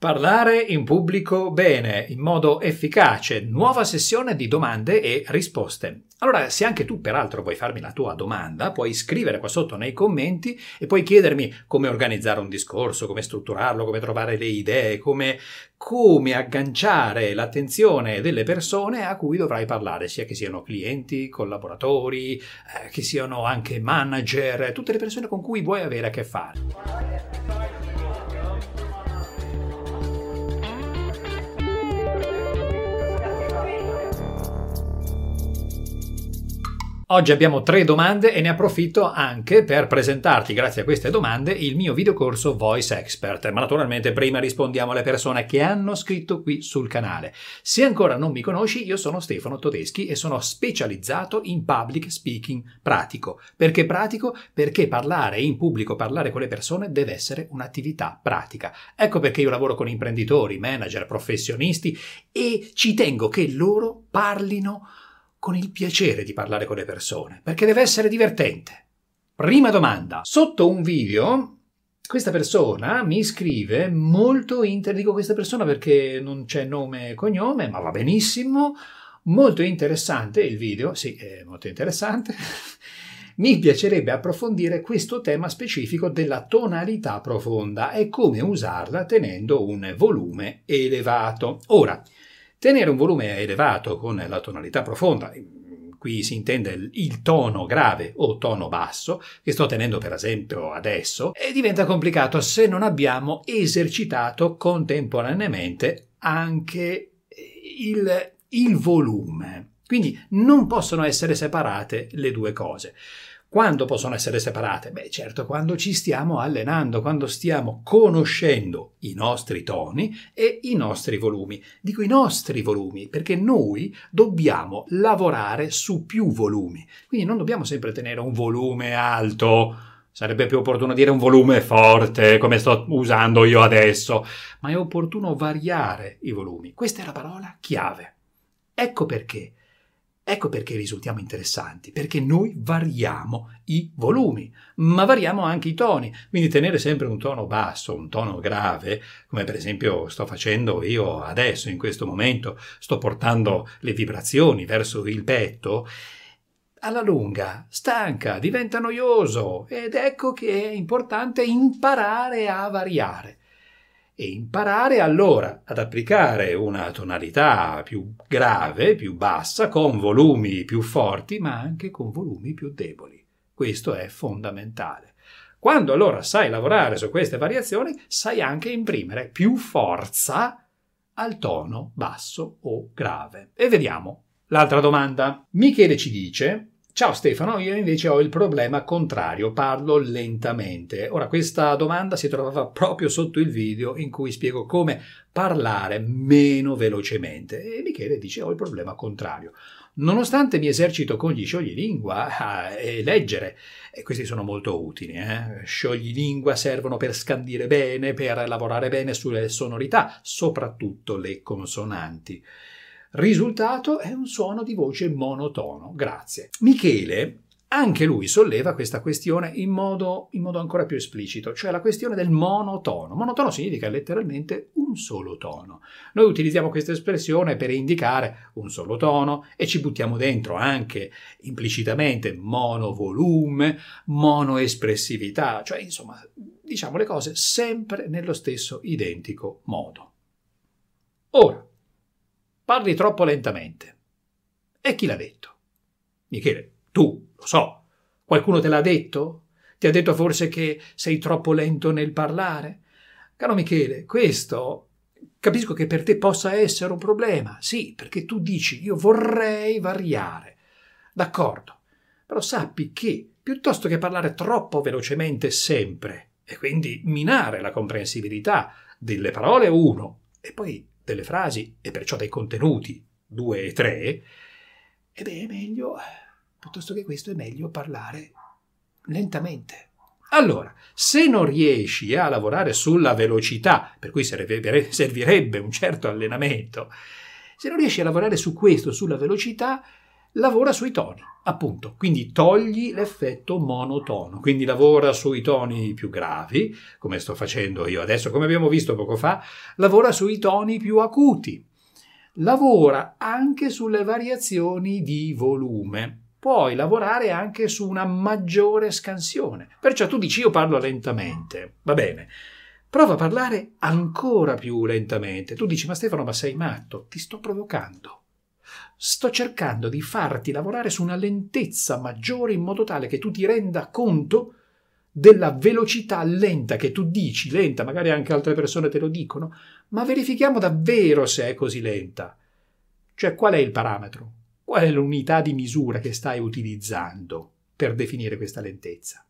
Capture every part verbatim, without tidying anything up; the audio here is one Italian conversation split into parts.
Parlare in pubblico bene, in modo efficace. Nuova sessione di domande e risposte. Allora, se anche tu peraltro vuoi farmi la tua domanda, puoi scrivere qua sotto nei commenti e puoi chiedermi come organizzare un discorso, come strutturarlo, come trovare le idee, come, come agganciare l'attenzione delle persone a cui dovrai parlare, sia che siano clienti, collaboratori, eh, che siano anche manager, tutte le persone con cui vuoi avere a che fare. Oggi abbiamo tre domande e ne approfitto anche per presentarti, grazie a queste domande, il mio videocorso Voice Expert. Ma naturalmente prima rispondiamo alle persone che hanno scritto qui sul canale. Se ancora non mi conosci, io sono Stefano Todeschi e sono specializzato in public speaking pratico. Perché pratico? Perché parlare in pubblico, parlare con le persone deve essere un'attività pratica. Ecco perché io lavoro con imprenditori, manager, professionisti e ci tengo che loro parlino con il piacere di parlare con le persone, perché deve essere divertente. Prima domanda. Sotto un video questa persona mi scrive molto inter... dico questa persona perché non c'è nome e cognome, ma va benissimo. Molto interessante il video, sì, è molto interessante. Mi piacerebbe approfondire questo tema specifico della tonalità profonda e come usarla tenendo un volume elevato. Ora, tenere un volume elevato con la tonalità profonda, qui si intende il tono grave o tono basso, che sto tenendo per esempio adesso, e diventa complicato se non abbiamo esercitato contemporaneamente anche il, il volume. Quindi non possono essere separate le due cose. Quando possono essere separate? Beh, certo, quando ci stiamo allenando, quando stiamo conoscendo i nostri toni e i nostri volumi. Dico i nostri volumi perché noi dobbiamo lavorare su più volumi. Quindi non dobbiamo sempre tenere un volume alto. Sarebbe più opportuno dire un volume forte, come sto usando io adesso. Ma è opportuno variare i volumi. Questa è la parola chiave. Ecco perché. Ecco perché risultiamo interessanti, perché noi variamo i volumi, ma variamo anche i toni. Quindi tenere sempre un tono basso, un tono grave, come per esempio sto facendo io adesso, in questo momento, sto portando le vibrazioni verso il petto, alla lunga stanca, diventa noioso ed ecco che è importante imparare a variare. E imparare allora ad applicare una tonalità più grave, più bassa, con volumi più forti, ma anche con volumi più deboli. Questo è fondamentale. Quando allora sai lavorare su queste variazioni, sai anche imprimere più forza al tono basso o grave. E vediamo l'altra domanda. Michele ci dice: ciao Stefano, io invece ho il problema contrario, parlo lentamente. Ora, questa domanda si trovava proprio sotto il video in cui spiego come parlare meno velocemente. E Michele dice: ho il problema contrario. Nonostante mi esercito con gli scioglilingua e leggere, e questi sono molto utili, eh? Scioglilingua servono per scandire bene, per lavorare bene sulle sonorità, soprattutto le consonanti. Risultato è un suono di voce monotono. Grazie. Michele, anche lui solleva questa questione in modo, in modo ancora più esplicito, cioè la questione del monotono. Monotono significa letteralmente un solo tono. Noi utilizziamo questa espressione per indicare un solo tono e ci buttiamo dentro anche implicitamente monovolume, monoespressività, cioè insomma diciamo le cose sempre nello stesso identico modo. Ora, parli troppo lentamente. E chi l'ha detto? Michele, tu, lo so. Qualcuno te l'ha detto? Ti ha detto forse che sei troppo lento nel parlare? Caro Michele, questo capisco che per te possa essere un problema. Sì, perché tu dici io vorrei variare. D'accordo, però sappi che piuttosto che parlare troppo velocemente sempre e quindi minare la comprensibilità delle parole uno e poi delle frasi e perciò dei contenuti due e tre, e beh, è meglio, piuttosto che questo, è meglio parlare lentamente. Allora, se non riesci a lavorare sulla velocità, per cui servirebbe un certo allenamento, se non riesci a lavorare su questo, sulla velocità, lavora sui toni, appunto, quindi togli l'effetto monotono, quindi lavora sui toni più gravi, come sto facendo io adesso, come abbiamo visto poco fa, lavora sui toni più acuti, lavora anche sulle variazioni di volume, puoi lavorare anche su una maggiore scansione, perciò tu dici io parlo lentamente, va bene, prova a parlare ancora più lentamente, tu dici ma Stefano ma sei matto, ti sto provocando. Sto cercando di farti lavorare su una lentezza maggiore in modo tale che tu ti renda conto della velocità lenta che tu dici, lenta, magari anche altre persone te lo dicono, ma verifichiamo davvero se è così lenta. Cioè qual è il parametro? Qual è l'unità di misura che stai utilizzando per definire questa lentezza?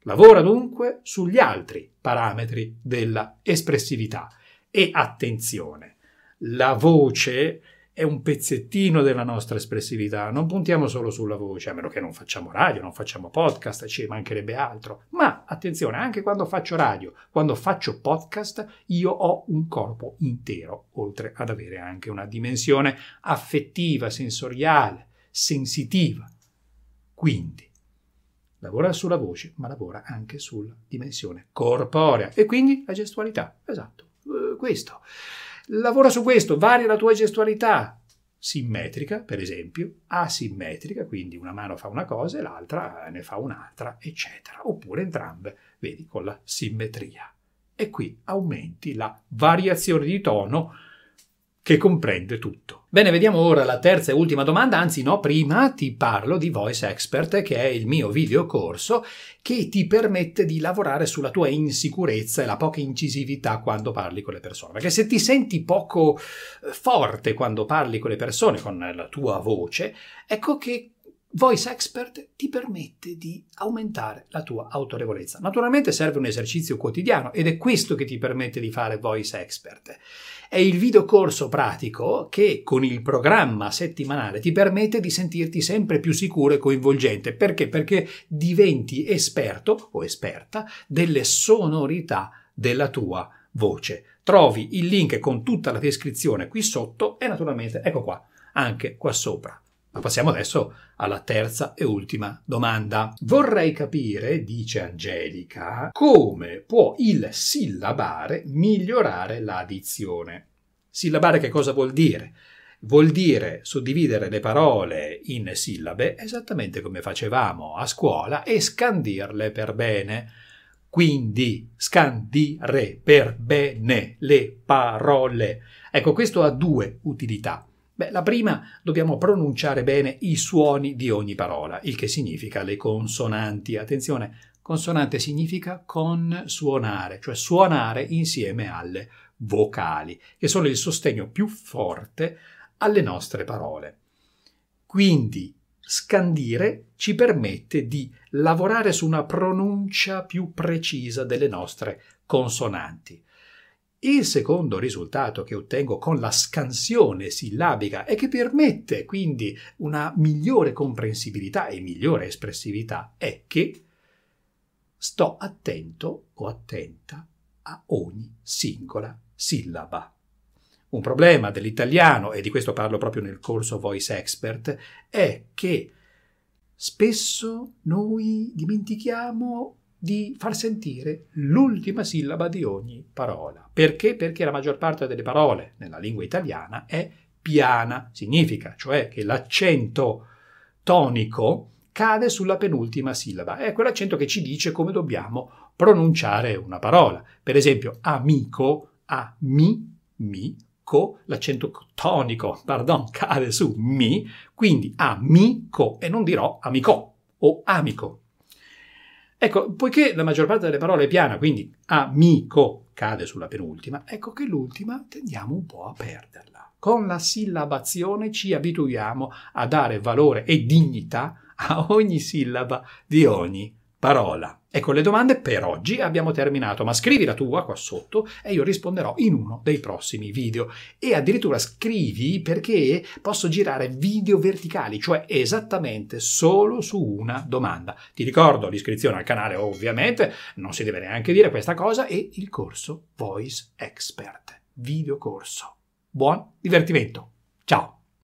Lavora dunque sugli altri parametri della espressività e attenzione, la voce è un pezzettino della nostra espressività, non puntiamo solo sulla voce, a meno che non facciamo radio, non facciamo podcast, ci mancherebbe altro. Ma, attenzione, anche quando faccio radio, quando faccio podcast, io ho un corpo intero, oltre ad avere anche una dimensione affettiva, sensoriale, sensitiva. Quindi, lavora sulla voce, ma lavora anche sulla dimensione corporea e quindi la gestualità. Esatto, questo. Lavora su questo, varia la tua gestualità, simmetrica per esempio, asimmetrica, quindi una mano fa una cosa e l'altra ne fa un'altra, eccetera, oppure entrambe, vedi, con la simmetria. E qui aumenti la variazione di tono che comprende tutto. Bene, vediamo ora la terza e ultima domanda, anzi no, prima ti parlo di Voice Expert, che è il mio videocorso che ti permette di lavorare sulla tua insicurezza e la poca incisività quando parli con le persone. Perché se ti senti poco forte quando parli con le persone, con la tua voce, ecco che Voice Expert ti permette di aumentare la tua autorevolezza. Naturalmente serve un esercizio quotidiano ed è questo che ti permette di fare Voice Expert. È il videocorso pratico che con il programma settimanale ti permette di sentirti sempre più sicuro e coinvolgente. Perché? Perché diventi esperto o esperta delle sonorità della tua voce. Trovi il link con tutta la descrizione qui sotto e naturalmente, ecco qua, anche qua sopra. Ma passiamo adesso alla terza e ultima domanda. Vorrei capire, dice Angelica, come può il sillabare migliorare la dizione. Sillabare che cosa vuol dire? Vuol dire suddividere le parole in sillabe esattamente come facevamo a scuola e scandirle per bene. Quindi scandire per bene le parole. Ecco, questo ha due utilità. Beh, la prima, dobbiamo pronunciare bene i suoni di ogni parola, il che significa le consonanti. Attenzione, consonante significa consuonare, cioè suonare insieme alle vocali, che sono il sostegno più forte alle nostre parole. Quindi, scandire ci permette di lavorare su una pronuncia più precisa delle nostre consonanti. Il secondo risultato che ottengo con la scansione sillabica e che permette quindi una migliore comprensibilità e migliore espressività è che sto attento o attenta a ogni singola sillaba. Un problema dell'italiano, e di questo parlo proprio nel corso Voice Expert, è che spesso noi dimentichiamo di far sentire l'ultima sillaba di ogni parola. Perché? Perché la maggior parte delle parole nella lingua italiana è piana, significa, cioè che l'accento tonico cade sulla penultima sillaba. È quell'accento che ci dice come dobbiamo pronunciare una parola. Per esempio, amico, a mi, mi, co, l'accento tonico, pardon, cade su mi, quindi amico, e non dirò amico o amico. Ecco, poiché la maggior parte delle parole è piana, quindi amico cade sulla penultima, ecco che l'ultima tendiamo un po' a perderla. Con la sillabazione ci abituiamo a dare valore e dignità a ogni sillaba di ogni parola. Ecco, le domande per oggi abbiamo terminato, ma scrivi la tua qua sotto e io risponderò in uno dei prossimi video. E addirittura scrivi perché posso girare video verticali, cioè esattamente solo su una domanda. Ti ricordo l'iscrizione al canale, ovviamente, non si deve neanche dire questa cosa, e il corso Voice Expert, video corso. Buon divertimento, ciao!